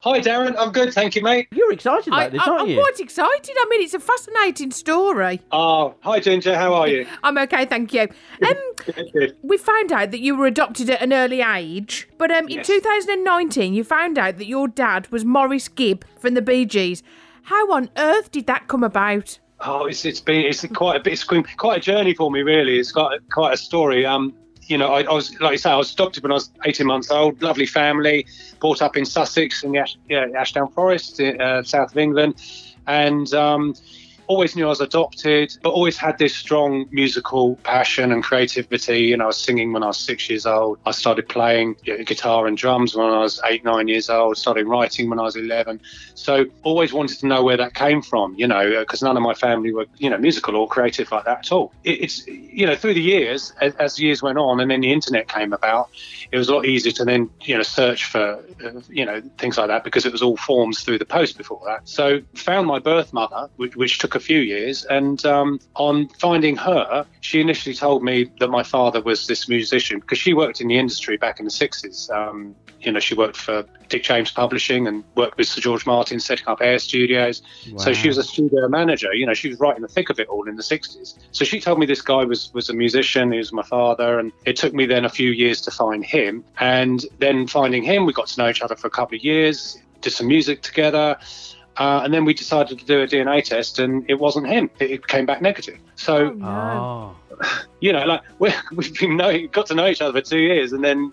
Hi, Darren. I'm good, thank you, mate. You're excited about this, aren't you? I'm quite excited. I mean, it's a fascinating story. Oh, hi, Ginger. How are you? I'm okay, thank you. We found out that you were adopted at an early age, but yes. In 2019, you found out that your dad was Maurice Gibb from the Bee Gees. How on earth did that come about? Oh, it's been quite a journey for me, really. It's got quite a story. You know, I was, like you say, I was adopted when I was 18 months old. Lovely family, brought up in Sussex in the Ashdown Forest, south of England, and always knew I was adopted, but always had this strong musical passion and creativity. You know, I was singing when I was 6 years old. I started playing guitar and drums when I was 8, 9 years old. Started writing when I was 11. So always wanted to know where that came from, you know, because none of my family were, you know, musical or creative like that at all. It's, you know, through the years, as years went on and then the internet came about, it was a lot easier to then, you know, search for, you know, things like that, because it was all forms through the post before that. So found my birth mother, which took a few years, and on finding her, she initially told me that my father was this musician, because she worked in the industry back in the 60s. You know, she worked for Dick James Publishing and worked with Sir George Martin, setting up Air Studios. Wow. So she was a studio manager, you know, she was right in the thick of it all in the 60s. So she told me this guy was a musician, he was my father, and it took me then a few years to find him. And then finding him, we got to know each other for a couple of years, did some music together. And then we decided to do a DNA test, and it wasn't him. It came back negative. So, you know, like we've got to know each other for 2 years, and then,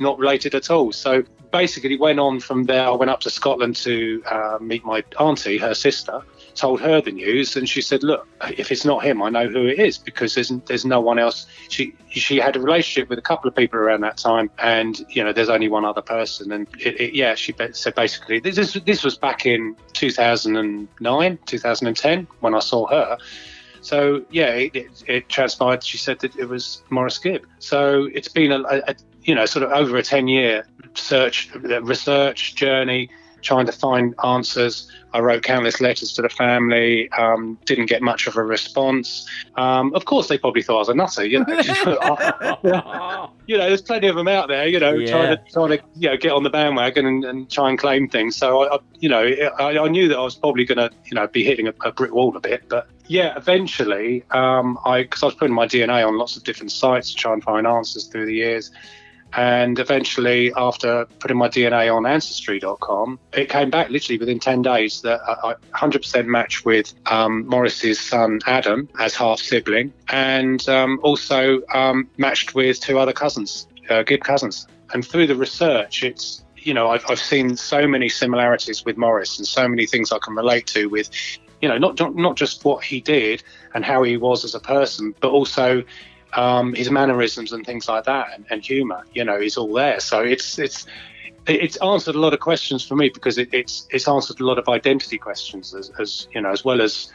not related at all. So basically went on from there. I went up to Scotland to meet my auntie, her sister, told her the news, and she said, look, if it's not him, I know who it is, because there's no one else. She had a relationship with a couple of people around that time, and, you know, there's only one other person. And she said, basically, this was back in 2009, 2010 when I saw her. So, yeah, it transpired. She said that it was Maurice Gibb. So it's been sort of over a 10-year research journey, trying to find answers. I wrote countless letters to the family, didn't get much of a response. Of course, they probably thought I was a nutter, you know. You know, there's plenty of them out there, you know, trying to you know, get on the bandwagon and try and claim things. So, I knew that I was probably going to, you know, be hitting a brick wall a bit. But, yeah, eventually, because I was putting my DNA on lots of different sites to try and find answers through the years. And eventually, after putting my DNA on Ancestry.com, it came back literally within 10 days that I 100% matched with Maurice's son, Adam, as half-sibling, and also matched with two other cousins, Gibb cousins. And through the research, it's, you know, I've seen so many similarities with Maurice and so many things I can relate to with, you know, not just what he did and how he was as a person, but also his mannerisms and things like that, and humour, you know, is all there. So it's answered a lot of questions for me, because it's answered a lot of identity questions, as you know, as well as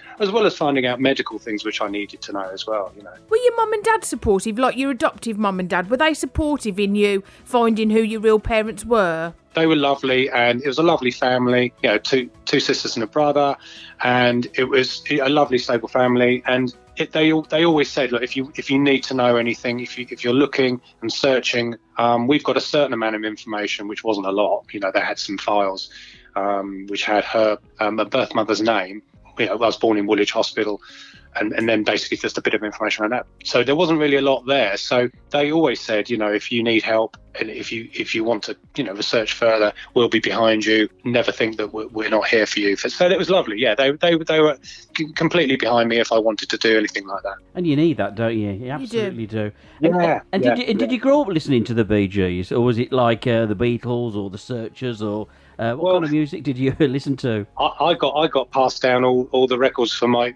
finding out medical things which I needed to know as well. You know, were your mum and dad supportive? Like your adoptive mum and dad, were they supportive in you finding who your real parents were? They were lovely, and it was a lovely family, you know, two sisters and a brother, and it was a lovely, stable family. And they always said, look, if you need to know anything, if you're looking and searching, we've got a certain amount of information, which wasn't a lot. You know, they had some files which had her birth mother's name. You know, I was born in Woolwich Hospital. And then basically just a bit of information on that. So there wasn't really a lot there. So they always said, you know, if you need help and if you want to, you know, research further, we'll be behind you. Never think that we're not here for you. So that was lovely. Yeah, they were completely behind me if I wanted to do anything like that. And you need that, don't you? You absolutely do. Yeah. And did you grow up listening to the Bee Gees, or was it like the Beatles or the Searchers or? What kind of music did you listen to? I got passed down all the records from my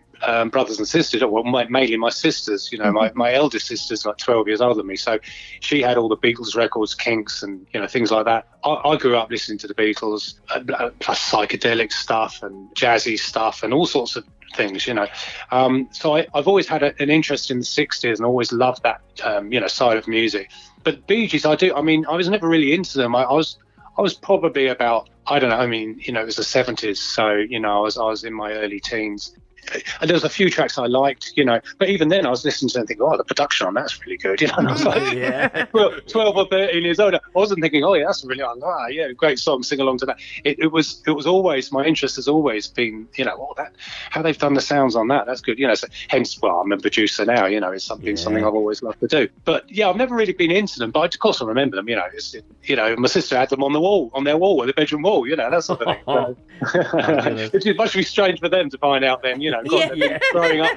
brothers and sisters, well, mainly my sisters. You know, my eldest sister's like 12 years older than me, so she had all the Beatles records, Kinks, and you know, things like that. I grew up listening to the Beatles, plus psychedelic stuff and jazzy stuff and all sorts of things, you know. So I've always had an interest in the 60s and always loved that, you know, side of music. But Bee Gees, I was never really into them. I was probably about, I don't know, I mean, you know, it was the 70s, so, you know, I was in my early teens. And there was a few tracks I liked, you know, but even then I was listening to them and thinking, oh, the production on that's really good, you know. And I was like, yeah. Well, 12 or 13 years old, I wasn't thinking, oh, yeah, that's really, oh, yeah, great song, sing along to that. It was always, my interest has always been, you know, oh, that, how they've done the sounds on that, that's good, you know. So, hence, well, I'm a producer now, you know, it's something I've always loved to do. But yeah, I've never really been into them, but of course I remember them, you know. You know, my sister had them on the wall, on their wall, on the bedroom wall, you know, that sort of thing. So, it must be strange for them to find out then, you know. God, yeah. growing up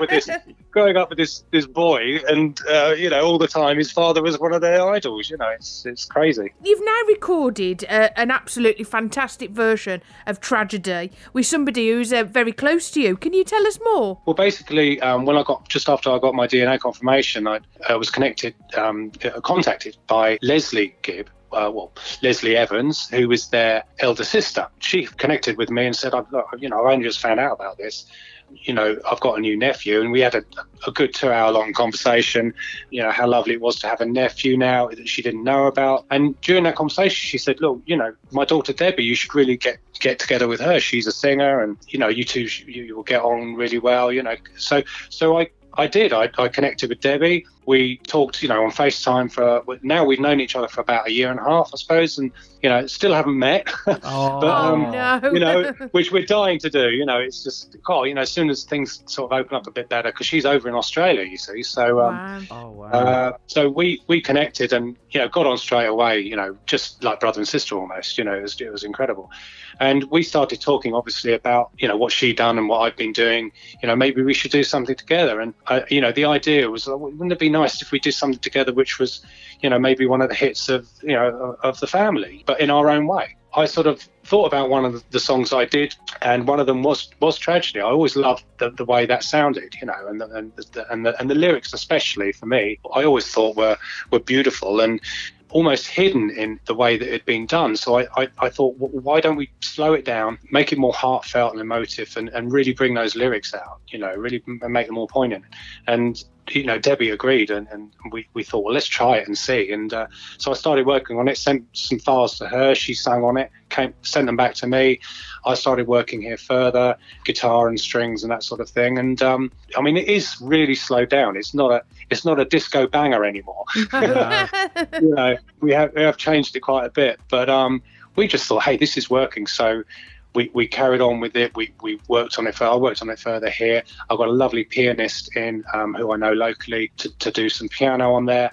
with this boy, and you know, all the time his father was one of their idols. You know, it's crazy. You've now recorded an absolutely fantastic version of Tragedy with somebody who's very close to you. Can you tell us more? Well, basically, when I got just after I got my DNA confirmation, I was contacted by Leslie Gibb. Leslie Evans, who was their elder sister. She connected with me and said, I only just found out about this. You know, I've got a new nephew, and we had a good 2-hour-long conversation, you know, how lovely it was to have a nephew now that she didn't know about. And during that conversation, she said, look, you know, my daughter Debbie, you should really get together with her. She's a singer, and, you know, you two, you will get on really well, you know. So I did. I connected with Debbie. We talked, you know, on FaceTime now we've known each other for about 1.5 years, I suppose, and, you know, still haven't met. Oh, but, no. You know, which we're dying to do, you know. It's just, you know, as soon as things sort of open up a bit better, because she's over in Australia, you see. So, so we connected and, you know, got on straight away, you know, just like brother and sister almost, you know. It was incredible. And we started talking, obviously, about, you know, what she'd done and what I'd been doing. You know, maybe we should do something together. And, you know, the idea was, wouldn't it be nice if we did something together which was, you know, maybe one of the hits of, you know, of the family, but in our own way. I sort of thought about one of the songs I did, and one of them was Tragedy. I always loved the way that sounded, you know, and the lyrics especially, for me, I always thought were beautiful and almost hidden in the way that it had been done. So I thought, well, why don't we slow it down, make it more heartfelt and emotive, and really bring those lyrics out, you know, really make them more poignant. And, you know, Debbie agreed, and we thought, well, let's try it and see. And so I started working on it, sent some files to her, she sang on it, sent them back to me. I started working here further, guitar and strings and that sort of thing. And I mean, it is really slowed down. It's not a disco banger anymore. You know, we have changed it quite a bit, but we just thought, hey, this is working, so we carried on with it. We worked on it. I worked on it further here. I've got a lovely pianist in who I know locally to do some piano on there.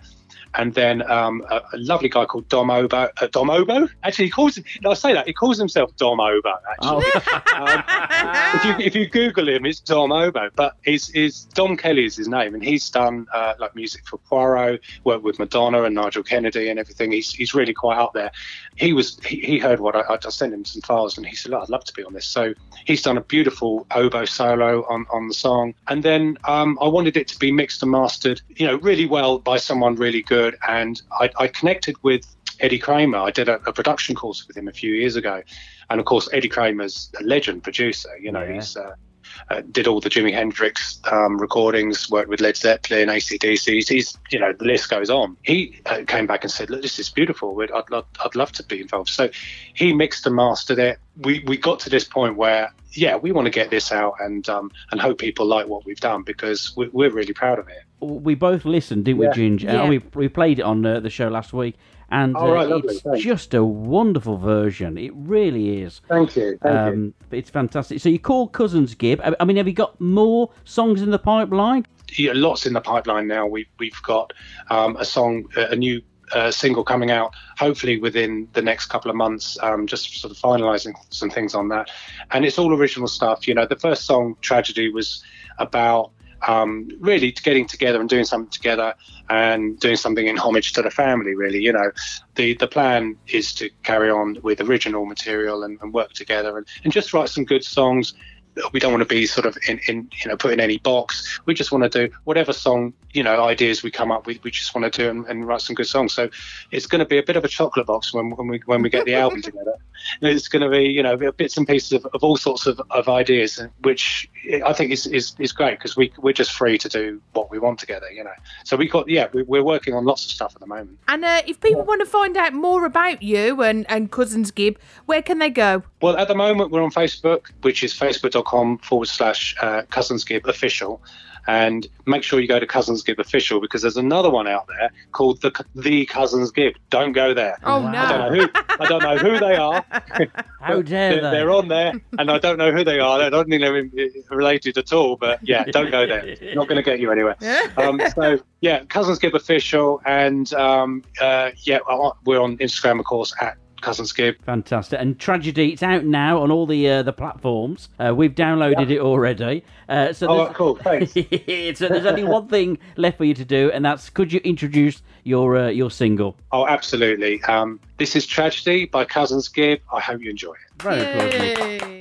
And then a lovely guy called Dom Obo. Dom Obo? Actually, he calls himself Dom Obo, actually. Oh. If you Google him, it's Dom Obo. But Dom Kelly is his name, and he's done like music for Poirot, worked with Madonna and Nigel Kennedy and everything. He's really quite up there. He heard what I sent him some files, and he said, oh, I'd love to be on this. So he's done a beautiful oboe solo on the song. And then I wanted it to be mixed and mastered, you know, really well by someone really good. And I connected with Eddie Kramer. I did a production course with him a few years ago, and of course Eddie Kramer's a legend producer, you know. Yeah. He's did all the Jimi Hendrix recordings, worked with Led Zeppelin, AC DC. He's, you know, the list goes on. He came back and said, look, this is beautiful, I'd love to be involved. So he mixed and mastered it. We got to this point where, yeah, we want to get this out and hope people like what we've done, because we're really proud of it. We both listened, didn't we, Ginge? Yeah. We played it on the show last week, and it's just a wonderful version. It really is. Thank you. It's fantastic. So you call Cousins Gibb. I mean, have you got more songs in the pipeline? Yeah, lots in the pipeline now. We've got a new single coming out hopefully within the next couple of months, just sort of finalizing some things on that, and it's all original stuff. You know, the first song, Tragedy, was about really getting together and doing something together and doing something in homage to the family, really, you know. The plan is to carry on with original material and work together and just write some good songs. We don't want to be sort of in you know, put in any box. We just want to do whatever song, you know, ideas we come up with. We just want to do and write some good songs. So it's going to be a bit of a chocolate box when we get the album together. It's going to be, you know, bits and pieces of all sorts of ideas, which I think is great, because we're just free to do what we want together, you know. So we're working on lots of stuff at the moment. And if people want to find out more about you and Cousins Gibb, where can they go? Well, at the moment we're on Facebook, which is facebook.com/ Cousins Gibb Official. And make sure you go to Cousins Gibb Official, because there's another one out there called the Cousins Gibb. Don't go there. Oh, no. I don't know who they are. How dare they? They're on there, and I don't know who they are. I don't think they're related at all, but, yeah, don't go there. It's not going to get you anywhere. So, yeah, Cousins Gibb Official, and, yeah, we're on Instagram, of course, at Cousins Gibb. Fantastic. And Tragedy, it's out now on all the platforms. We've downloaded it already. So cool. Thanks. So there's only one thing left for you to do, and that's, could you introduce your single? Oh, absolutely. This is Tragedy by Cousins Gibb. I hope you enjoy it. Very cool.